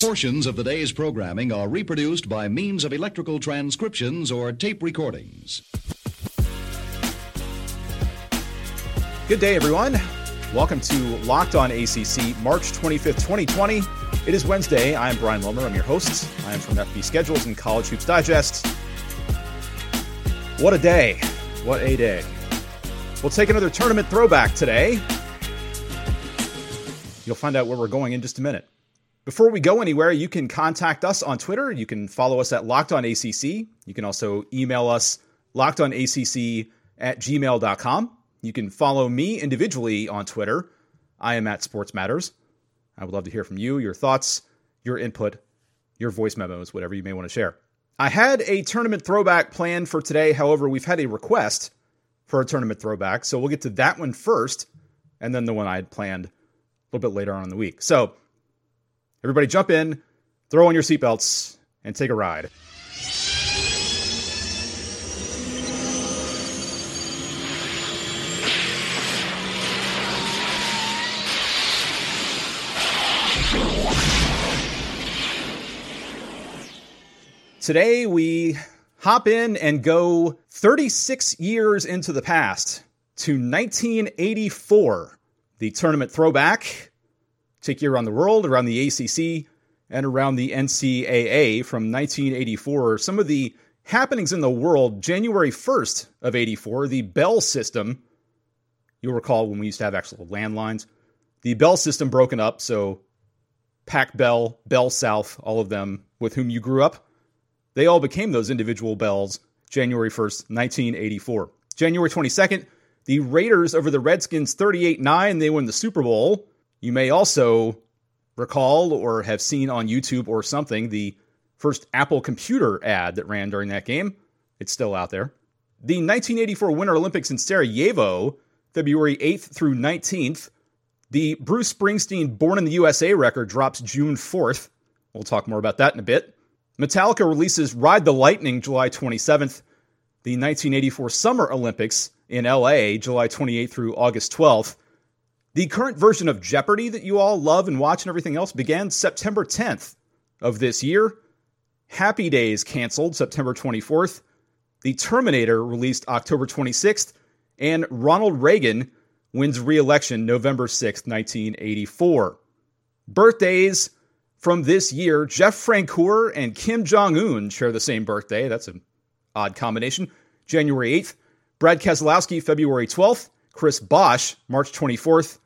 Portions of the day's programming are reproduced by means of electrical transcriptions or tape recordings. Good day, everyone. Welcome to Locked on ACC, March 25th, 2020. It is Wednesday. I'm Brian Lomer. I'm your host. I am from FB Schedules and College Hoops Digest. What a day. What a day. We'll take another tournament throwback today. You'll find out where we're going in just a minute. Before we go anywhere, you can contact us on Twitter. You can follow us at LockedOnACC. You can also email us, LockedOnACC@gmail.com. You can follow me individually on Twitter. I am at SportsMatters. I would love to hear from you, your thoughts, your input, your voice memos, whatever you may want to share. I had a tournament throwback planned for today. However, we've had a request for a tournament throwback, so we'll get to that one first, and then the one I had planned a little bit later on in the week. So everybody jump in, throw on your seatbelts, and take a ride. Today, we hop in and go 36 years into the past to 1984, the tournament throwback. Take you around the world, around the ACC, and around the NCAA from 1984. Some of the happenings in the world, January 1st of 84, the Bell system. You'll recall when we used to have actual landlines. The Bell system broken up, so Pac Bell, Bell South, all of them with whom you grew up, they all became those individual bells January 1st, 1984. January 22nd, the Raiders over the Redskins 38-9. They win the Super Bowl. You may also recall or have seen on YouTube or something the first Apple computer ad that ran during that game. It's still out there. The 1984 Winter Olympics in Sarajevo, February 8th through 19th. The Bruce Springsteen Born in the USA record drops June 4th. We'll talk more about that in a bit. Metallica releases Ride the Lightning July 27th. The 1984 Summer Olympics in LA, July 28th through August 12th. The current version of Jeopardy that you all love and watch and everything else began September 10th of this year. Happy Days canceled September 24th. The Terminator released October 26th. And Ronald Reagan wins re-election November 6th, 1984. Birthdays from this year, Jeff Francoeur and Kim Jong-un share the same birthday. That's an odd combination. January 8th. Brad Keselowski, February 12th. Chris Bosh, March 24th.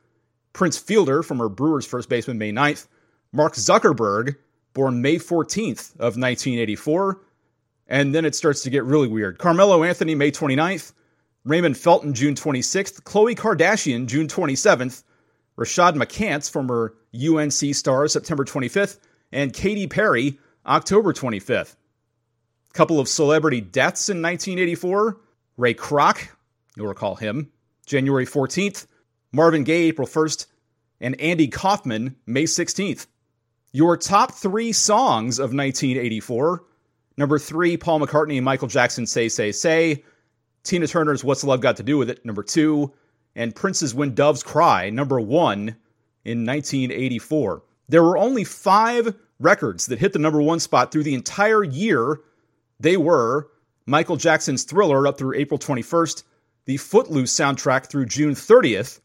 Prince Fielder, former Brewers first baseman, May 9th. Mark Zuckerberg, born May 14th of 1984. And then it starts to get really weird. Carmelo Anthony, May 29th. Raymond Felton, June 26th. Khloe Kardashian, June 27th. Rashad McCants, former UNC star, September 25th. And Katy Perry, October 25th. A couple of celebrity deaths in 1984. Ray Kroc, you'll recall him, January 14th, Marvin Gaye, April 1st, and Andy Kaufman, May 16th. Your top three songs of 1984. Number three, Paul McCartney and Michael Jackson, Say, Say, Say. Tina Turner's What's Love Got to Do with It, number two. And Prince's When Doves Cry, number one in 1984. There were only five records that hit the number one spot through the entire year. They were Michael Jackson's Thriller up through April 21st, the Footloose soundtrack through June 30th.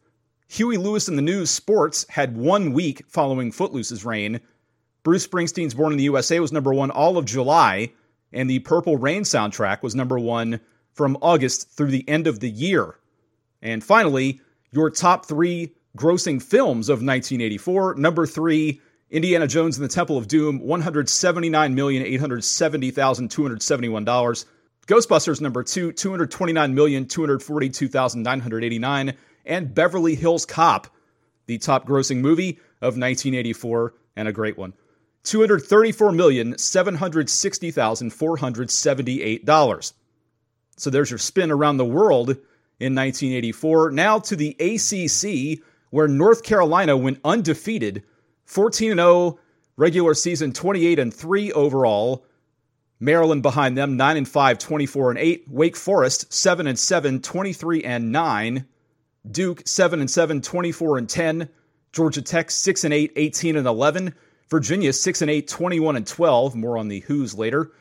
Huey Lewis and the News Sports had 1 week following Footloose's reign. Bruce Springsteen's Born in the USA was number one all of July, and the Purple Rain soundtrack was number one from August through the end of the year. And finally, your top three grossing films of 1984. Number three, Indiana Jones and the Temple of Doom, $179,870,271. Ghostbusters number two, $229,242,989, and Beverly Hills Cop, the top-grossing movie of 1984, and a great one, $234,760,478. So there's your spin around the world in 1984. Now to the ACC, where North Carolina went undefeated, 14-0 regular season, 28-3 overall. Maryland behind them, 9-5, 24-8. Wake Forest, 7-7, 23-9. Duke, 7-7, 24-10. Georgia Tech, 6-8, 18-11. Virginia 6-8, 21-12. More on the Who's later.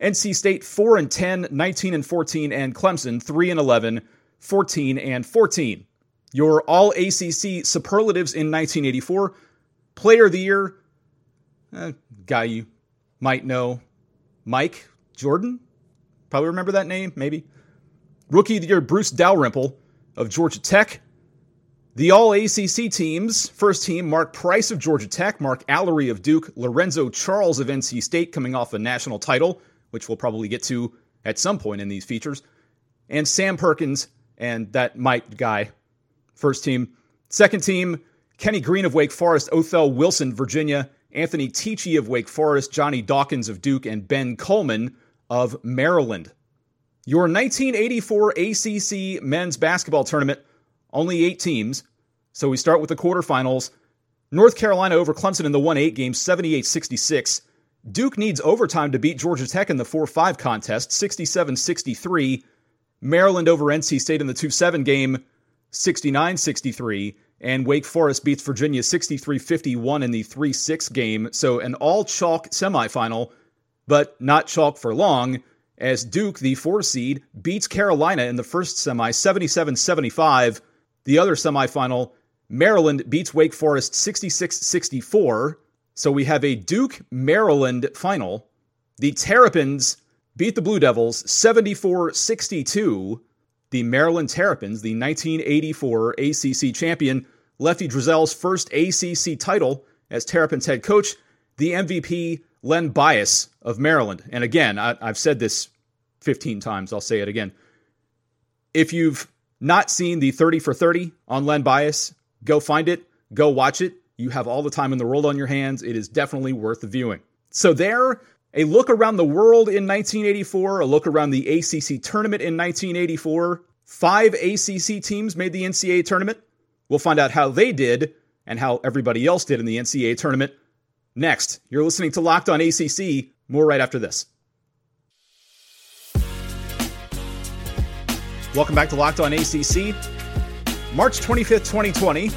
NC State 4-10, 19-14, and Clemson 3-11, 14-14. Your All-ACC superlatives in 1984. Player of the Year, guy you might know, Mike Jordan. Probably remember that name, maybe. Rookie of the Year, Bruce Dalrymple of Georgia Tech. The All-ACC teams, first team, Mark Price of Georgia Tech, Mark Allery of Duke, Lorenzo Charles of NC State coming off a national title, which we'll probably get to at some point in these features, and Sam Perkins and that Mike guy, first team. Second team, Kenny Green of Wake Forest, Othell Wilson, Virginia, Anthony Tichy of Wake Forest, Johnny Dawkins of Duke, and Ben Coleman of Maryland. Your 1984 ACC men's basketball tournament, only 8 teams, so we start with the quarterfinals. North Carolina over Clemson in the 1-8 game, 78-66. Duke needs overtime to beat Georgia Tech in the 4-5 contest, 67-63. Maryland over NC State in the 2-7 game, 69-63. And Wake Forest beats Virginia 63-51 in the 3-6 game. So an all-chalk semifinal, but not chalk for long, as Duke, the 4 seed, beats Carolina in the first semi, 77-75. The other semifinal, Maryland beats Wake Forest 66-64. So we have a Duke-Maryland final. The Terrapins beat the Blue Devils 74-62. The Maryland Terrapins, the 1984 ACC champion, Lefty Drizel's first ACC title as Terrapins head coach, the MVP, Len Bias of Maryland. And again, I've said this 15 times. I'll say it again. If you've not seen the 30 for 30 on Len Bias, go find it. Go watch it. You have all the time in the world on your hands. It is definitely worth the viewing. So there, a look around the world in 1984, a look around the ACC tournament in 1984. 5 ACC teams made the NCAA tournament. We'll find out how they did and how everybody else did in the NCAA tournament next. You're listening to Locked on ACC. More right after this. Welcome back to Locked on ACC. March 25th, 2020.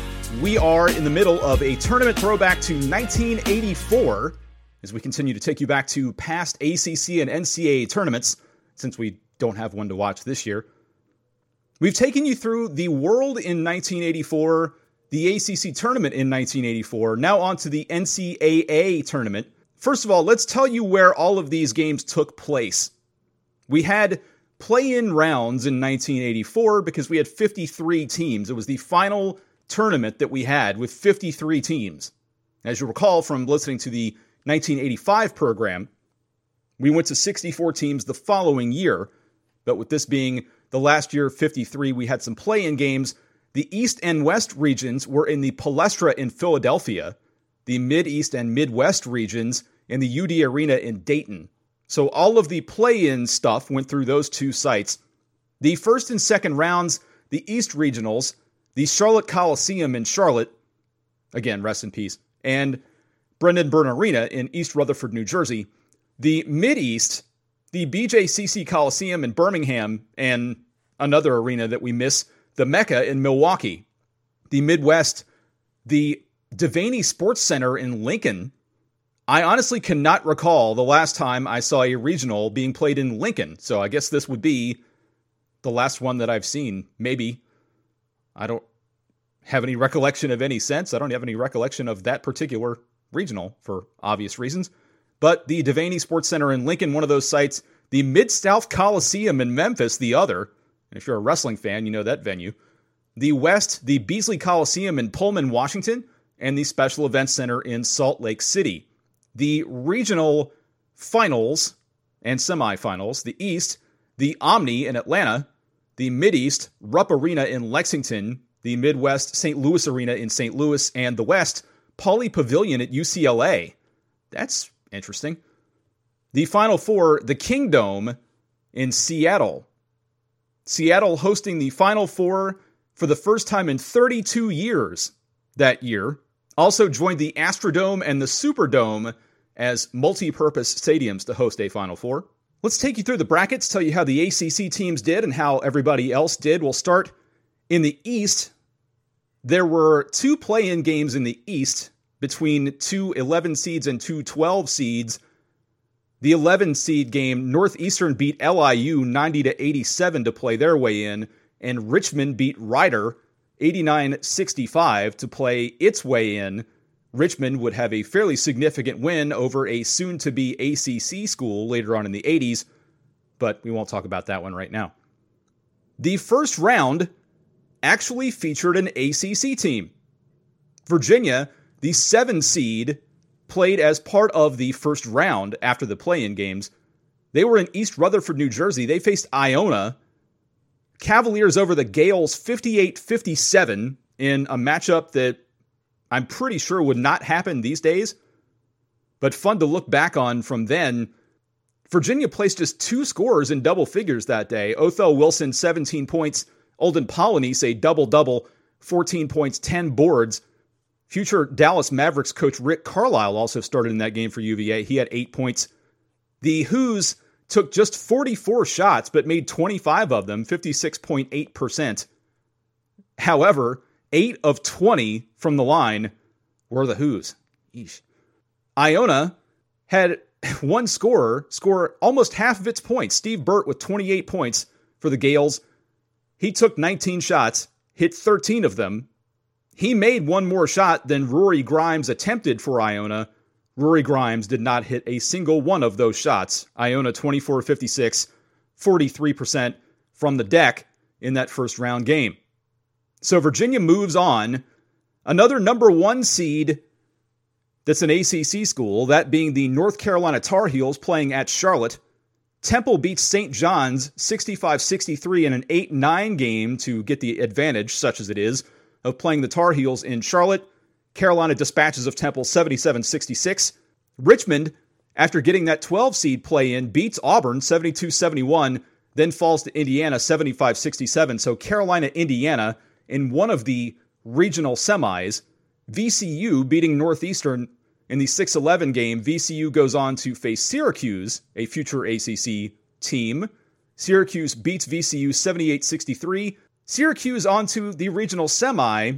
We are in the middle of a tournament throwback to 1984 as we continue to take you back to past ACC and NCAA tournaments, since we don't have one to watch this year. We've taken you through the world in 1984, the ACC tournament in 1984, now on to the NCAA tournament. First of all, let's tell you where all of these games took place. We had play-in rounds in 1984 because we had 53 teams. It was the final tournament that we had with 53 teams. As you recall from listening to the 1985 program, we went to 64 teams the following year, but with this being the last year, 53, we had some play-in games. The East and West regions were in the Palestra in Philadelphia, the Mid-East and Midwest regions in the UD Arena in Dayton. So all of the play-in stuff went through those 2 sites. The first and second rounds, the East regionals, the Charlotte Coliseum in Charlotte, again, rest in peace, and Brendan Byrne Arena in East Rutherford, New Jersey. The Mid-East, the BJCC Coliseum in Birmingham, and another arena that we miss, the Mecca in Milwaukee. The Midwest, the Devaney Sports Center in Lincoln. I honestly cannot recall the last time I saw a regional being played in Lincoln, so I guess this would be the last one that I've seen, maybe. I don't have any recollection of any sense. I don't have any recollection of that particular regional for obvious reasons, but the Devaney Sports Center in Lincoln, one of those sites, the Mid-South Coliseum in Memphis, the other, and if you're a wrestling fan, you know that venue, the West, the Beasley Coliseum in Pullman, Washington, and the Special Events Center in Salt Lake City. The regional finals and semifinals, the East, the Omni in Atlanta, the Mid-East, Rupp Arena in Lexington, the Midwest, St. Louis Arena in St. Louis, and the West, Pauley Pavilion at UCLA. That's interesting. The Final Four, the Kingdome in Seattle. Seattle hosting the Final Four for the first time in 32 years that year. Also joined the Astrodome and the Superdome as multi-purpose stadiums to host a Final Four. Let's take you through the brackets, tell you how the ACC teams did and how everybody else did. We'll start in the East. There were 2 play-in games in the East, between two 11 seeds and two 12 seeds. The 11 seed game, Northeastern beat LIU 90-87 to play their way in, and Richmond beat Rider 89-65 to play its way in. Richmond would have a fairly significant win over a soon-to-be ACC school later on in the 80s, but we won't talk about that one right now. The first round actually featured an ACC team. Virginia, the 7 seed, played as part of the first round after the play-in games. They were in East Rutherford, New Jersey. They faced Iona. Cavaliers over the Gales 58-57 in a matchup that I'm pretty sure would not happen these days, but fun to look back on from then. Virginia placed just 2 scorers in double figures that day. Othell Wilson, 17 points. Olden Polynice, a double-double, 14 points, 10 boards. Future Dallas Mavericks coach Rick Carlisle also started in that game for UVA. He had 8 points. The Hoos took just 44 shots, but made 25 of them, 56.8%. However, 8 of 20 from the line were the Hoos. Yeesh. Iona had one scorer score almost half of its points. Steve Burt with 28 points for the Gales. He took 19 shots, hit 13 of them. He made one more shot than Rory Grimes attempted for Iona. Rory Grimes did not hit a single one of those shots. Iona 24-56, 43% from the deck in that first round game. So Virginia moves on. Another number 1 seed that's an ACC school, that being the North Carolina Tar Heels playing at Charlotte. Temple beats St. John's 65-63 in an 8-9 game to get the advantage, such as it is, of playing the Tar Heels in Charlotte. Carolina dispatches of Temple 77-66. Richmond, after getting that 12 seed play in, beats Auburn 72-71, then falls to Indiana 75-67. So Carolina-Indiana in one of the regional semis. VCU beating Northeastern in the 6-11 game. VCU goes on to face Syracuse, a future ACC team. Syracuse beats VCU 78-63. Syracuse onto the regional semi,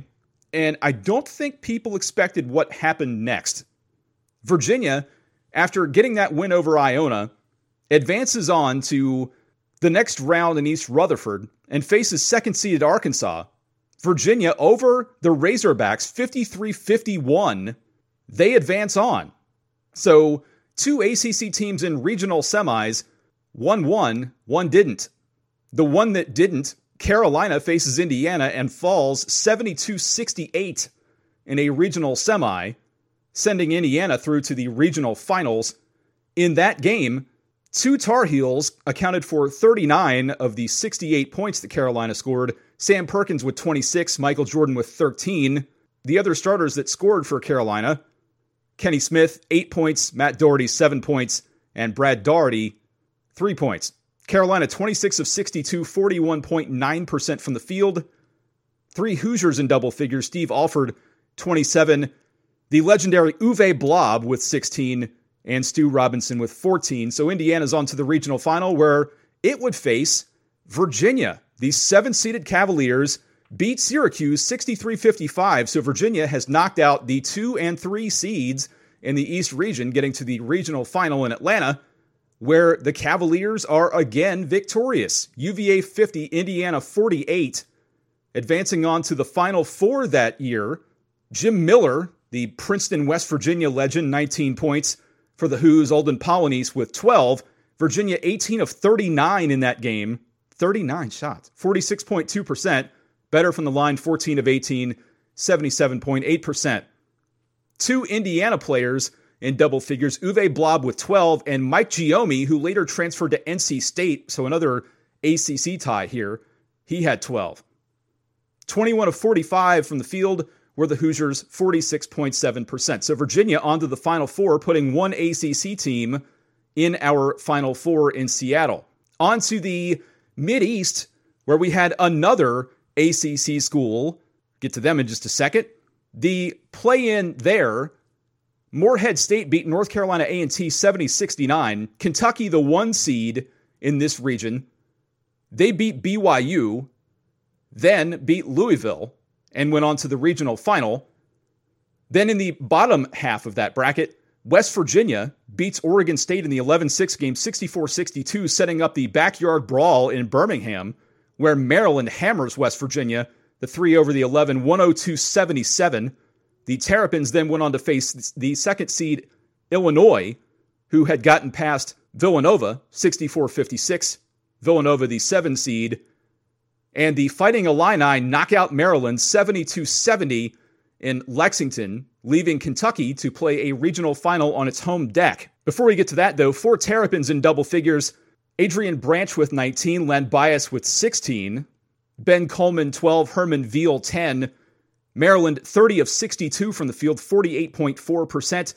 and I don't think people expected what happened next. Virginia, after getting that win over Iona, advances on to the next round in East Rutherford and faces second-seeded Arkansas. Virginia over the Razorbacks, 53-51. They advance on. So, 2 ACC teams in regional semis, one won, one didn't. The one that didn't, Carolina faces Indiana and falls 72-68 in a regional semi, sending Indiana through to the regional finals. In that game, 2 Tar Heels accounted for 39 of the 68 points that Carolina scored. Sam Perkins with 26, Michael Jordan with 13. The other starters that scored for Carolina, Kenny Smith, 8 points, Matt Doherty, 7 points, and Brad Daugherty, 3 points. Carolina, 26 of 62, 41.9% from the field. 3 Hoosiers in double figures, Steve Alford, 27. The legendary Uwe Blob with 16, and Stu Robinson with 14. So Indiana's on to the regional final where it would face Virginia. The 7-seeded Cavaliers beat Syracuse 63-55, so Virginia has knocked out the 2 and 3 seeds in the East region, getting to the regional final in Atlanta, where the Cavaliers are again victorious. UVA 50, Indiana 48, advancing on to the Final Four that year. Jim Miller, the Princeton, West Virginia legend, 19 points for the Hoos. Olden Polynice with 12. Virginia 18 of 39 in that game. 39 shots, 46.2%, better from the line, 14 of 18, 77.8%. 2 Indiana players in double figures, Uwe Blob with 12 and Mike Giomi, who later transferred to NC State, so another ACC tie here, he had 12. 21 of 45 from the field were the Hoosiers, 46.7%. So Virginia onto the Final Four, putting one ACC team in our Final Four in Seattle. On to the Mid-East, where we had another ACC school. Get to them in just a second. The play-in there, Moorhead State beat North Carolina A&T 70-69. Kentucky, the 1 seed in this region, they beat BYU, then beat Louisville, and went on to the regional final. Then in the bottom half of that bracket, West Virginia beats Oregon State in the 11-6 game 64-62, setting up the backyard brawl in Birmingham, where Maryland hammers West Virginia, the 3 over the 11, 102-77. The Terrapins then went on to face the second seed Illinois, who had gotten past Villanova, 64-56. Villanova, the 7 seed. And the Fighting Illini knock out Maryland, 72-70 in Lexington, leaving Kentucky to play a regional final on its home deck. Before we get to that, though, 4 Terrapins in double figures. Adrian Branch with 19, Len Bias with 16, Ben Coleman 12, Herman Veal 10, Maryland 30 of 62 from the field, 48.4%.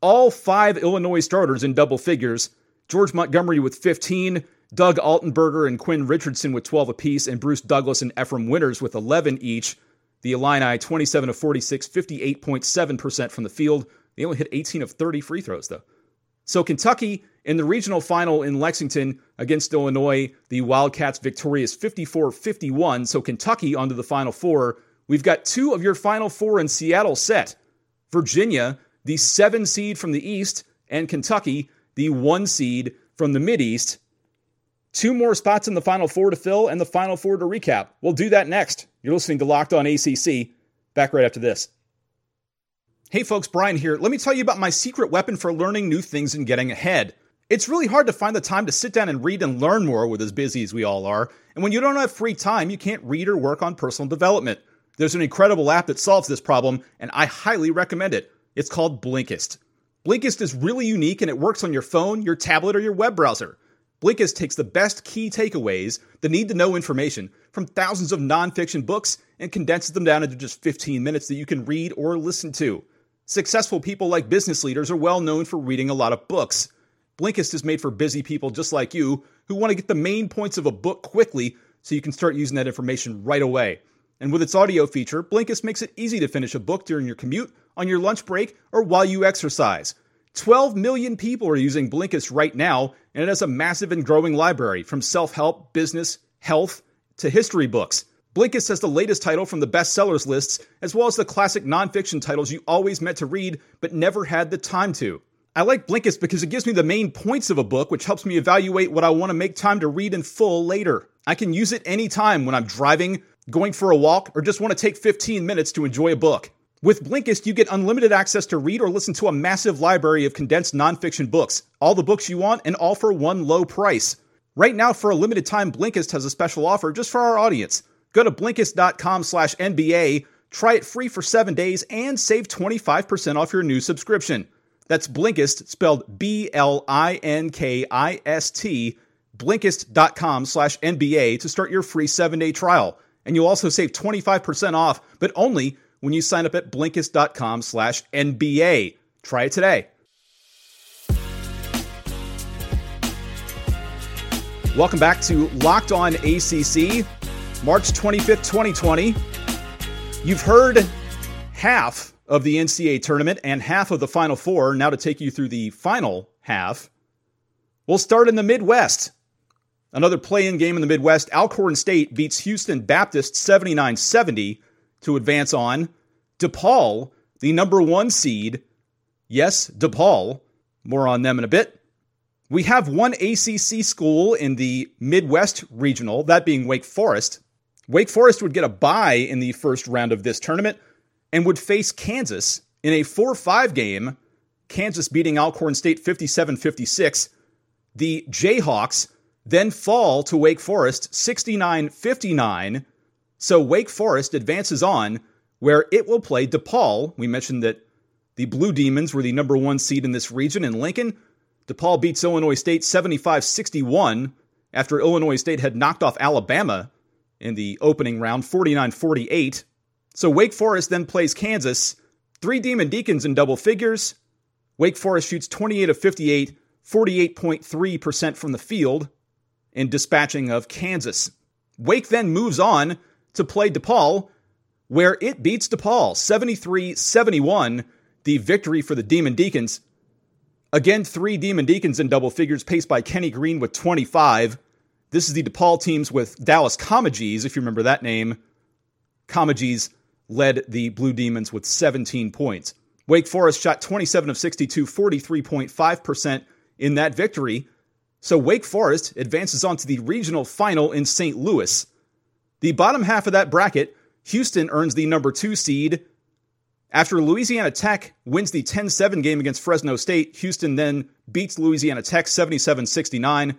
All 5 Illinois starters in double figures. George Montgomery with 15, Doug Altenberger and Quinn Richardson with 12 apiece, and Bruce Douglas and Ephraim Winters with 11 each. The Illini 27 of 46, 58.7% from the field. They only hit 18 of 30 free throws, though. So Kentucky in the regional final in Lexington against Illinois, the Wildcats victorious 54-51. So Kentucky onto the Final Four. We've got 2 of your Final Four in Seattle set. Virginia, the 7 seed from the East, and Kentucky, the 1 seed from the Mid-East. 2 more spots in the Final Four to fill and the Final Four to recap. We'll do that next. You're listening to Locked on ACC. Back right after this. Hey folks, Brian here. Let me tell you about my secret weapon for learning new things and getting ahead. It's really hard to find the time to sit down and read and learn more with as busy as we all are. And when you don't have free time, you can't read or work on personal development. There's an incredible app that solves this problem, and I highly recommend it. It's called Blinkist. Blinkist is really unique, and it works on your phone, your tablet, or your web browser. Blinkist takes the best key takeaways, the need-to-know information, from thousands of nonfiction books and condenses them down into just 15 minutes that you can read or listen to. Successful people like business leaders are well known for reading a lot of books. Blinkist is made for busy people just like you who want to get the main points of a book quickly so you can start using that information right away. And with its audio feature, Blinkist makes it easy to finish a book during your commute, on your lunch break, or while you exercise. 12 million people are using Blinkist right now, and it has a massive and growing library from self-help, business, health, to history books. Blinkist has the latest title from the bestsellers lists, as well as the classic nonfiction titles you always meant to read but never had the time to. I like Blinkist because it gives me the main points of a book, which helps me evaluate what I want to make time to read in full later. I can use it anytime when I'm driving, going for a walk, or just want to take 15 minutes to enjoy a book. With Blinkist, you get unlimited access to read or listen to a massive library of condensed nonfiction books, all the books you want, and all for one low price. Right now, for a limited time, Blinkist has a special offer just for our audience. Go to Blinkist.com/NBA, try it free for 7 days, and save 25% off your new subscription. That's Blinkist, spelled Blinkist, Blinkist.com/NBA to start your free 7-day trial. And you'll also save 25% off, but only when you sign up at Blinkist.com/NBA. Try it today. Welcome back to Locked on ACC, March 25th, 2020. You've heard half of the NCAA tournament and half of the Final Four. Now to take you through the final half, we'll start in the Midwest. Another play-in game in the Midwest. Alcorn State beats Houston Baptist 79-70. To advance on. DePaul, the number 1 seed. Yes, DePaul. More on them in a bit. We have one ACC school in the Midwest Regional, that being Wake Forest. Wake Forest would get a bye in the first round of this tournament and would face Kansas in a 4-5 game. Kansas beating Alcorn State 57-56. The Jayhawks then fall to Wake Forest 69-59. So Wake Forest advances on, where it will play DePaul. We mentioned that the Blue Demons were the number 1 seed in this region in Lincoln. DePaul beats Illinois State 75-61 after Illinois State had knocked off Alabama in the opening round, 49-48. So Wake Forest then plays Kansas. 3 Demon Deacons in double figures. Wake Forest shoots 28 of 58, 48.3% from the field in dispatching of Kansas. Wake then moves on to play DePaul, where it beats DePaul 73-71, the victory for the Demon Deacons. Again, 3 Demon Deacons in double figures, paced by Kenny Green with 25. This is the DePaul teams with Dallas Commagees, if you remember that name. Commagees led the Blue Demons with 17 points. Wake Forest shot 27 of 62, 43.5% in that victory. So Wake Forest advances on to the regional final in St. Louis. The bottom half of that bracket, Houston earns the number 2 seed. After Louisiana Tech wins the 10-7 game against Fresno State, Houston then beats Louisiana Tech 77-69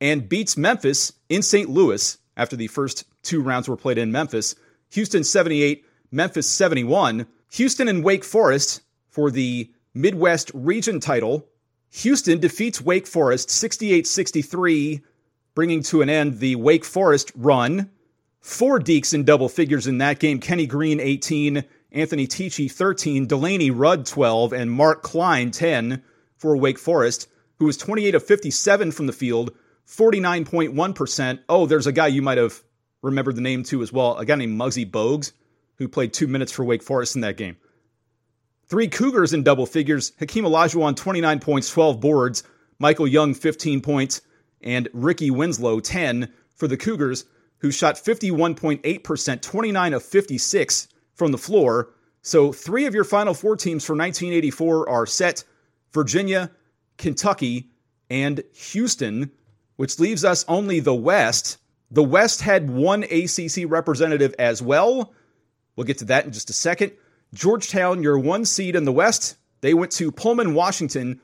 and beats Memphis in St. Louis after the first two rounds were played in Memphis. Houston 78, Memphis 71. Houston and Wake Forest for the Midwest region title. Houston defeats Wake Forest 68-63, bringing to an end the Wake Forest run. Four Deeks in double figures in that game. Kenny Green, 18, Anthony Tichy, 13, Delaney Rudd, 12, and Mark Klein, 10 for Wake Forest, who was 28 of 57 from the field, 49.1%. Oh, there's a guy you might have remembered the name to as well, a guy named Muggsy Bogues, who played 2 minutes for Wake Forest in that game. Three Cougars in double figures. Hakeem Olajuwon, 29 points, 12 boards. Michael Young, 15 points. And Ricky Winslow, 10 for the Cougars, who shot 51.8%, 29 of 56 from the floor. So three of your Final Four teams from 1984 are set: Virginia, Kentucky, and Houston, which leaves us only the West. The West had one ACC representative as well. We'll get to that in just a second. Georgetown, your one seed in the West. They went to Pullman, Washington,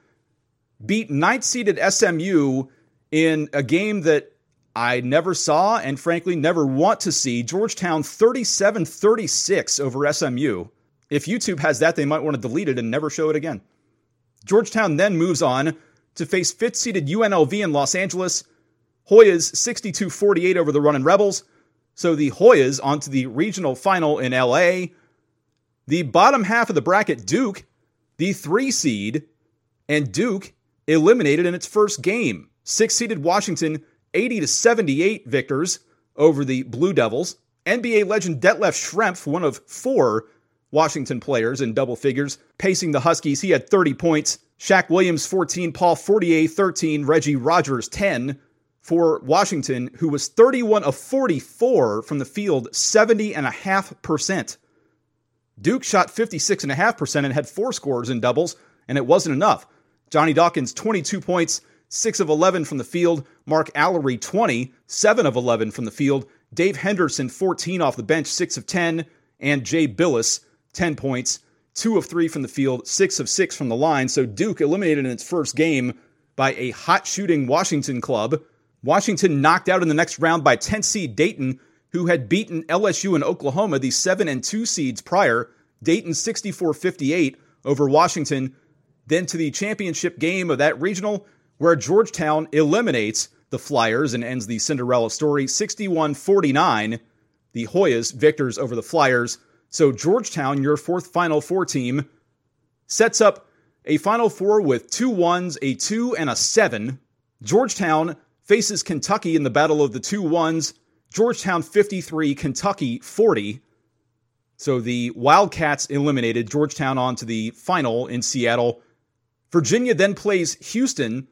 beat 9th-seeded SMU in a game that I never saw and, frankly, never want to see. Georgetown 37-36 over SMU. If YouTube has that, they might want to delete it and never show it again. Georgetown then moves on to face 5th-seeded UNLV in Los Angeles. Hoyas 62-48 over the Runnin' Rebels. So the Hoyas onto the regional final in L.A. The bottom half of the bracket, Duke, the 3 seed, and Duke eliminated in its first game. 6th-seeded Washington, 80-78 victors over the Blue Devils. NBA legend Detlef Schrempf, one of 4 Washington players in double figures, pacing the Huskies. He had 30 points. Shaq Williams, 14. Paul Fortier, 13. Reggie Rogers, 10 for Washington, who was 31 of 44 from the field, 70.5%. Duke shot 56.5% and had 4 scorers in doubles, and it wasn't enough. Johnny Dawkins, 22 points, 6 of 11 from the field. Mark Allery, 20, 7 of 11 from the field. Dave Henderson, 14 off the bench, 6 of 10. And Jay Billis, 10 points, 2 of 3 from the field, 6 of 6 from the line. So Duke eliminated in its first game by a hot-shooting Washington club. Washington knocked out in the next round by 10th-seed Dayton, who had beaten LSU and Oklahoma, the 7 and 2 seeds prior. Dayton 64-58 over Washington. Then to the championship game of that regional, where Georgetown eliminates the Flyers and ends the Cinderella story. 61-49, the Hoyas victors over the Flyers. So Georgetown, your 4th Final Four team, sets up a Final Four with 2 1s, a 2, and a 7. Georgetown faces Kentucky in the battle of the 2 1s. Georgetown 53, Kentucky 40. So the Wildcats eliminated. Georgetown on to the final in Seattle. Virginia then plays Houston.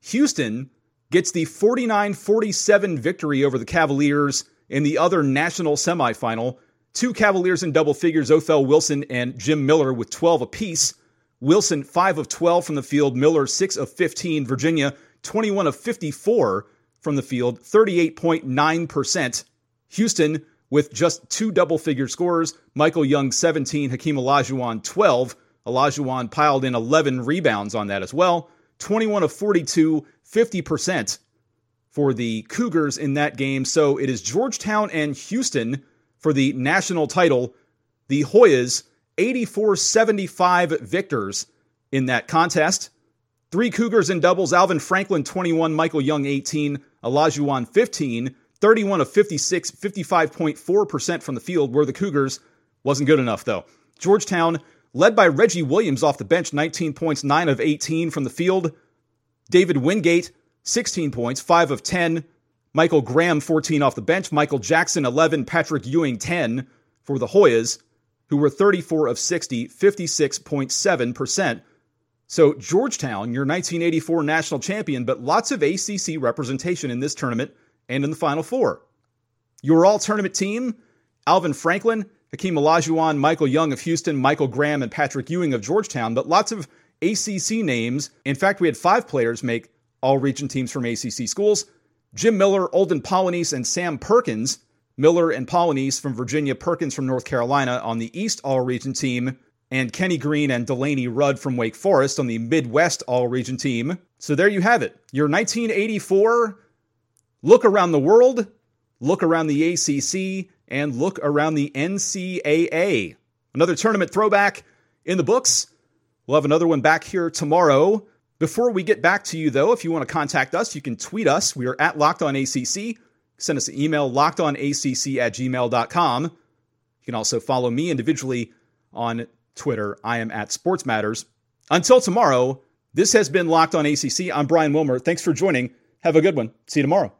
Houston gets the 49-47 victory over the Cavaliers in the other national semifinal. 2 Cavaliers in double figures, Othell Wilson and Jim Miller with 12 apiece. Wilson 5 of 12 from the field, Miller 6 of 15. Virginia 21 of 54 from the field, 38.9%. Houston with just 2 double-figure scorers, Michael Young 17, Hakeem Olajuwon 12. Olajuwon piled in 11 rebounds on that as well. 21 of 42, 50% for the Cougars in that game. So it is Georgetown and Houston for the national title. The Hoyas, 84-75 victors in that contest. 3 Cougars in doubles, Alvin Franklin 21, Michael Young 18, Olajuwon 15, 31 of 56, 55.4% from the field, where the Cougars wasn't good enough though. Georgetown, led by Reggie Williams off the bench, 19 points, 9 of 18 from the field. David Wingate, 16 points, 5 of 10. Michael Graham, 14 off the bench. Michael Jackson, 11. Patrick Ewing, 10 for the Hoyas, who were 34 of 60, 56.7%. So Georgetown, your 1984 national champion, but lots of ACC representation in this tournament and in the Final Four. Your all-tournament team, Alvin Franklin, Hakeem Olajuwon, Michael Young of Houston, Michael Graham, and Patrick Ewing of Georgetown, but lots of ACC names. In fact, we had 5 players make all-region teams from ACC schools. Jim Miller, Olden Polynice, and Sam Perkins. Miller and Polynice from Virginia, Perkins from North Carolina on the East all-region team, and Kenny Green and Delaney Rudd from Wake Forest on the Midwest all-region team. So there you have it. Your 1984 look around the world, look around the ACC, and look around the NCAA. Another tournament throwback in the books. We'll have another one back here tomorrow. Before we get back to you, though, if you want to contact us, you can tweet us. We are at LockedOnACC. Send us an email, lockedonacc@gmail.com. You can also follow me individually on Twitter. I am at SportsMatters. Until tomorrow, this has been Locked on ACC. I'm Brian Wilmer. Thanks for joining. Have a good one. See you tomorrow.